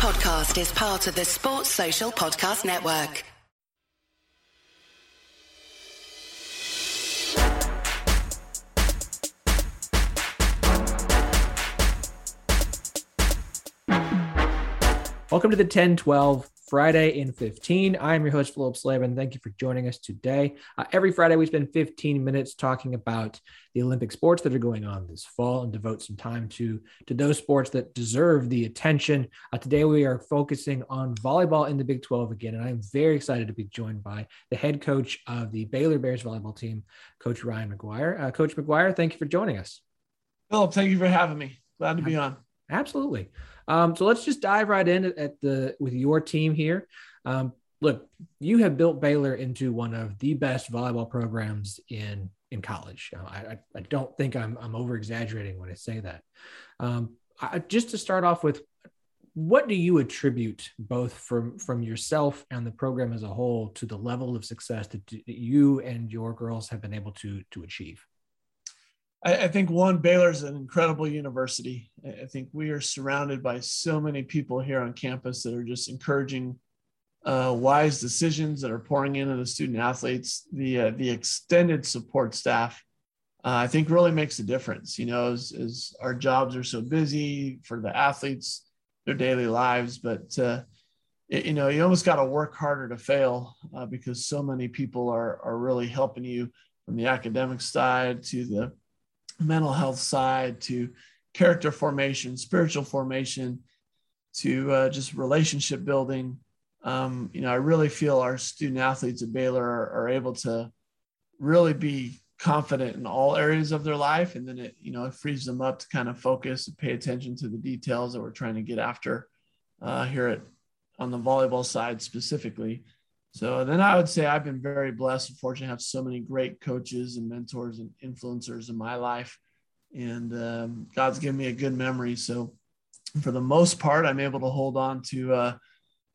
podcast is part of the Sports Social Podcast Network. Welcome to the 10-12 Friday in 15. I'm your host, Phillip Slavin. Thank you for joining us today. Every Friday, we spend 15 minutes talking about the Olympic sports that are going on this fall and devote some time to those sports that deserve the attention. Today, we are focusing on volleyball in the Big 12 again, and I'm very excited to be joined by the head coach of the Baylor Bears volleyball team, Coach Ryan McGuire. Coach McGuire, thank you for joining us. Phillip, thank you for having me. Glad to be on. Absolutely. So let's just dive right in with your team here. Look, you have built Baylor into one of the best volleyball programs in college. I don't think I'm over exaggerating when I say that. Just to start off with, what do you attribute both from yourself and the program as a whole to the level of success that you and your girls have been able to achieve? I think one, Baylor's an incredible university. I think we are surrounded by so many people here on campus that are just encouraging wise decisions that are pouring into the student athletes. The extended support staff, I think, really makes a difference. You know, as our jobs are so busy for the athletes, their daily lives, but you almost got to work harder to fail because so many people are really helping you from the academic side to the mental health side, to character formation, spiritual formation, to just relationship building. I really feel our student athletes at Baylor are able to really be confident in all areas of their life. And then it frees them up to kind of focus and pay attention to the details that we're trying to get after on the volleyball side specifically. So then I would say I've been very blessed and fortunate to have so many great coaches and mentors and influencers in my life. And God's given me a good memory. So for the most part, I'm able to hold on to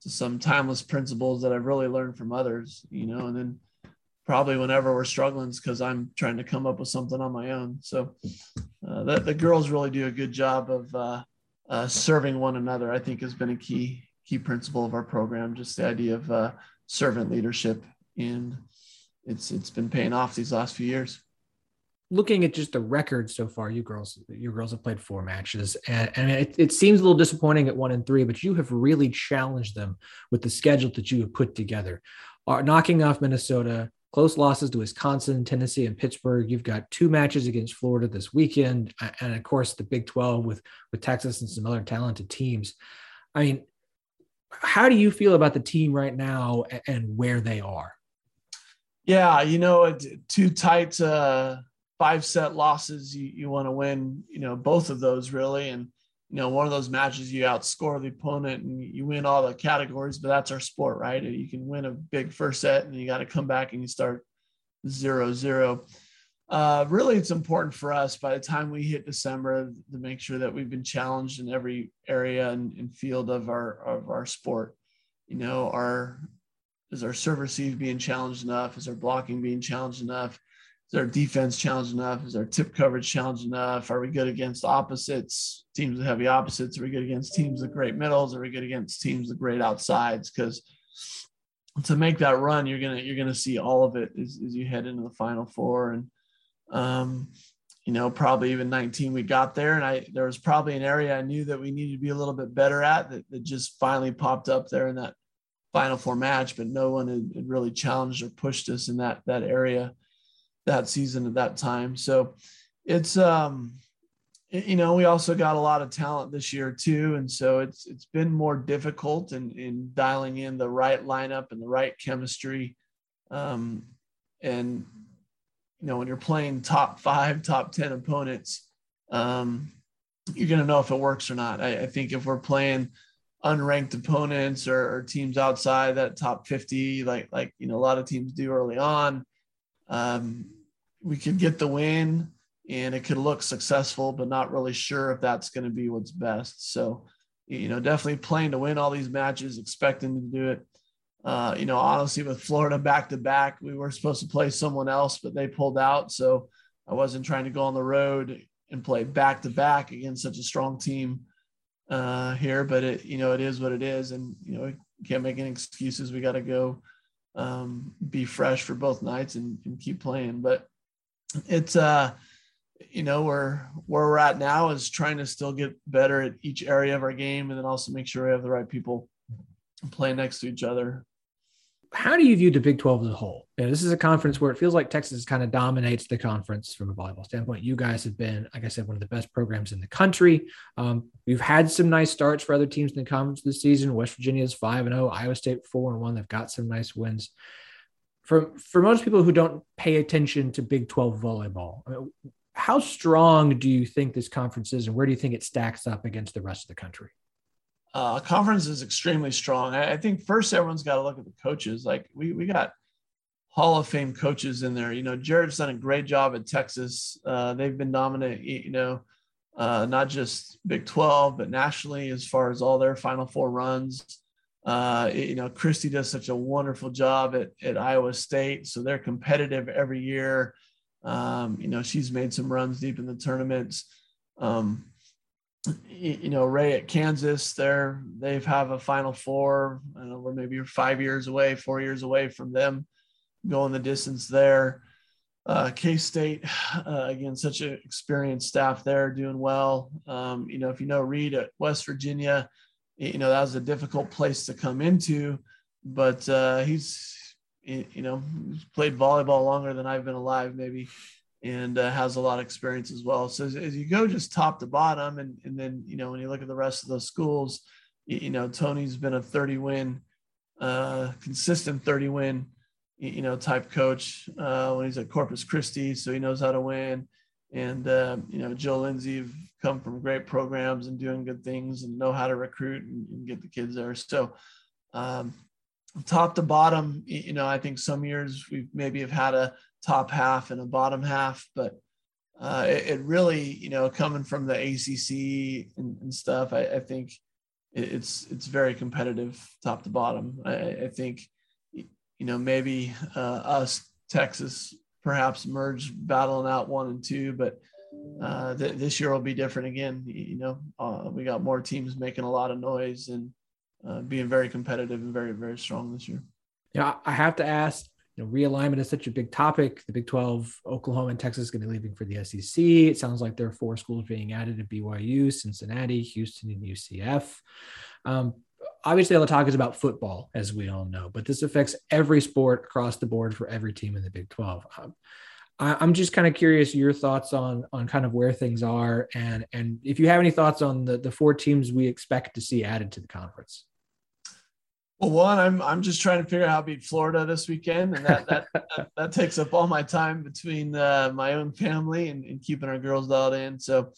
some timeless principles that I've really learned from others, and then probably whenever we're struggling, it's because I'm trying to come up with something on my own. So the girls really do a good job of serving one another, I think, has been a key principle of our program, just the idea of servant leadership, and it's been paying off these last few years. Looking at just the record so far, your girls have played 4 matches, and it seems a little disappointing at 1-3, but you have really challenged them with the schedule that you have put together. Knocking off Minnesota, close losses to Wisconsin, Tennessee, and Pittsburgh. You've got 2 matches against Florida this weekend, and of course the Big 12 with Texas and some other talented teams. I mean, how do you feel about the team right now and where they are? Yeah, 2 tight 5-set losses. You want to win, both of those really. And, one of those matches you outscore the opponent and you win all the categories, but that's our sport, right? You can win a big first set and you got to come back and you start 0-0. Really, it's important for us by the time we hit December to make sure that we've been challenged in every area and field of our sport. Is our serve receive being challenged enough? Is our blocking being challenged enough? Is our defense challenged enough? Is our tip coverage challenged enough? Are we good against opposites, teams with heavy opposites? Are we good against teams with great middles? Are we good against teams with great outsides? Because to make that run, you're gonna see all of it as you head into the Final Four. And probably even 19, we got there, and there was probably an area I knew that we needed to be a little bit better at that just finally popped up there in that Final Four match, but no one had really challenged or pushed us in that area that season at that time. So it's, we also got a lot of talent this year too. And so it's been more difficult in dialing in the right lineup and the right chemistry. When you're playing top 5, top 10 opponents, you're going to know if it works or not. I think if we're playing unranked opponents or teams outside that top 50, like a lot of teams do early on, we could get the win and it could look successful, but not really sure if that's going to be what's best. So, definitely playing to win all these matches, expecting to do it. Honestly, with Florida back-to-back, we were supposed to play someone else, but they pulled out. So I wasn't trying to go on the road and play back-to-back against such a strong team here, but it, you know, it is what it is, and, you know, we can't make any excuses. We got to go be fresh for both nights and keep playing. But it's, you know, where we're at now is trying to still get better at each area of our game, and then also make sure we have the right people playing next to each other. How do you view the Big 12 as a whole? You know, this is a conference where it feels like Texas kind of dominates the conference from a volleyball standpoint. You guys have been, like I said, one of the best programs in the country. We've had some nice starts for other teams in the conference this season. West Virginia is 5-0, Iowa State 4-1. They've got some nice wins. For most people who don't pay attention to Big 12 volleyball, I mean, how strong do you think this conference is, and where do you think it stacks up against the rest of the country? Conference is extremely strong. I think first everyone's got to look at the coaches. Like we got Hall of Fame coaches in there. You know, Jared's done a great job at Texas. They've been dominant, you know, not just Big 12, but nationally as far as all their Final Four runs. You know, Christy does such a wonderful job at Iowa State. So they're competitive every year. You know, she's made some runs deep in the tournaments. You know, Ray at Kansas, they've have a Final Four. I don't know, we're maybe 4 years away from them going the distance there. K State, again, such an experienced staff there, doing well. You know, if you know Reed at West Virginia, you know, that was a difficult place to come into, but he's played volleyball longer than I've been alive, maybe, and has a lot of experience as well. So as you go just top to bottom, and then, you know, when you look at the rest of those schools, you know, Tony's been a 30-win, consistent 30-win, you know, type coach when he's at Corpus Christi, so he knows how to win. And, you know, Joe Lindsay have come from great programs and doing good things and know how to recruit and get the kids there. So top to bottom, you know, I think some years we maybe have had a top half and a bottom half, but it really, you know, coming from the ACC and stuff, I think it's very competitive top to bottom. I think, you know, maybe us, Texas, perhaps merge battling out 1 and 2, but this year will be different again. You know, we got more teams making a lot of noise and being very competitive and very, very strong this year. Yeah, I have to ask, you know, realignment is such a big topic. The Big 12, Oklahoma and Texas going to be leaving for the SEC. It sounds like there are 4 schools being added at BYU, Cincinnati, Houston, and UCF. Obviously, all the talk is about football, as we all know, but this affects every sport across the board for every team in the Big 12. I'm just kind of curious your thoughts on kind of where things are, and if you have any thoughts on the 4 teams we expect to see added to the conference. Well, one, I'm just trying to figure out how to beat Florida this weekend, and that takes up all my time between my own family and keeping our girls dialed in. So,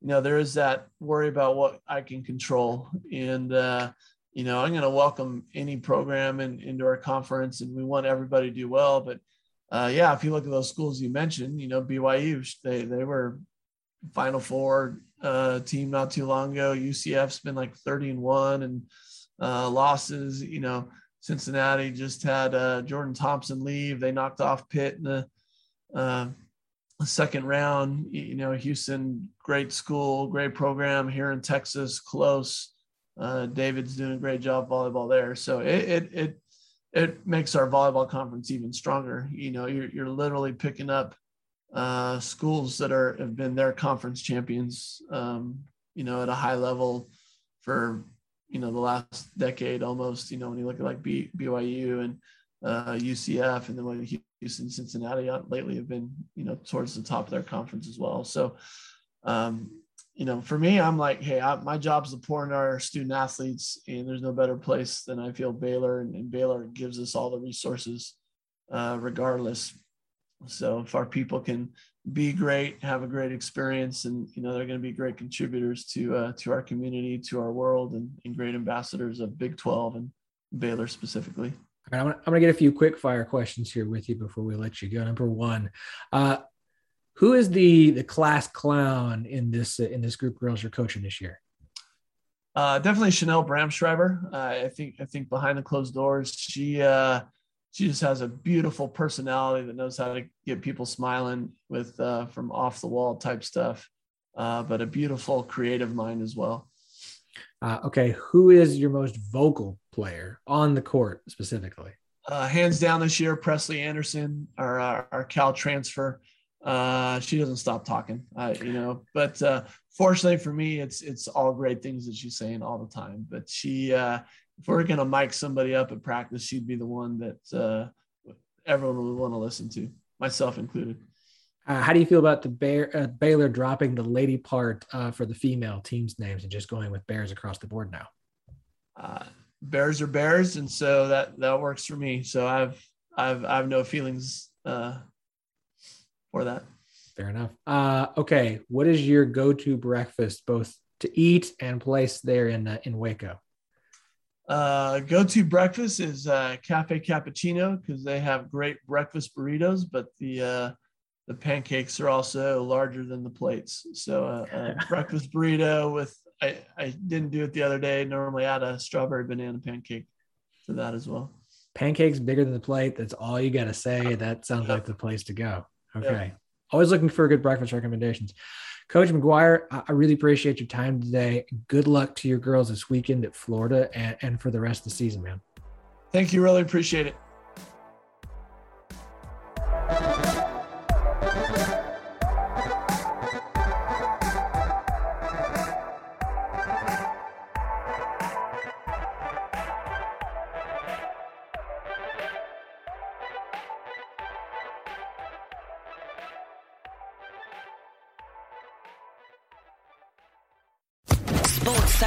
you know, there is that worry about what I can control, and you know, I'm going to welcome any program into our conference, and we want everybody to do well. But yeah, if you look at those schools you mentioned, you know, BYU, they were Final Four team not too long ago. UCF's been like 30-1, and losses, you know, Cincinnati just had Jordan Thompson leave. They knocked off Pitt in the second round. You know, Houston, great school, great program here in Texas, close. David's doing a great job volleyball there. So it makes our volleyball conference even stronger. You know, you're literally picking up schools that have been their conference champions, you know, at a high level for, you know, the last decade almost. You know, when you look at like BYU and UCF, and then when Houston, Cincinnati lately have been, you know, towards the top of their conference as well. So, you know, for me, I'm like, hey, my job's supporting our student athletes, and there's no better place than I feel Baylor, and Baylor gives us all the resources regardless. So if our people can be great, have a great experience, and, you know, they're going to be great contributors to our community, to our world, and great ambassadors of Big 12 and Baylor specifically. All right, I'm going to get a few quick fire questions here with you before we let you go. Number one, who is the class clown in this group of girls you're coaching this year? Definitely Chanel Bramshriver. I think behind the closed doors, she just has a beautiful personality that knows how to get people smiling with from off the wall type stuff, but a beautiful creative mind as well. Okay, who is your most vocal player on the court specifically? Hands down this year, Presley Anderson, our Cal transfer. She doesn't stop talking, but fortunately for me, it's all great things that she's saying all the time. But she, if we're going to mic somebody up at practice, she'd be the one that everyone would want to listen to, myself included. How do you feel about the Baylor dropping the lady part for the female team's names and just going with Bears across the board now? Bears are Bears, and so that works for me. So I've no feelings for that. Fair enough. Okay, what is your go-to breakfast, both to eat and place there in Waco? Go-to breakfast is Cafe Cappuccino, because they have great breakfast burritos, but the pancakes are also larger than the plates. So a breakfast burrito with I didn't do it the other day. Normally I had a strawberry banana pancake to that as well. Pancakes bigger than the plate. That's all you got to say. That sounds like the place to go. Okay. Yep. Always looking for good breakfast recommendations. Coach McGuire, I really appreciate your time today. Good luck to your girls this weekend at Florida and for the rest of the season, man. Thank you. Really appreciate it.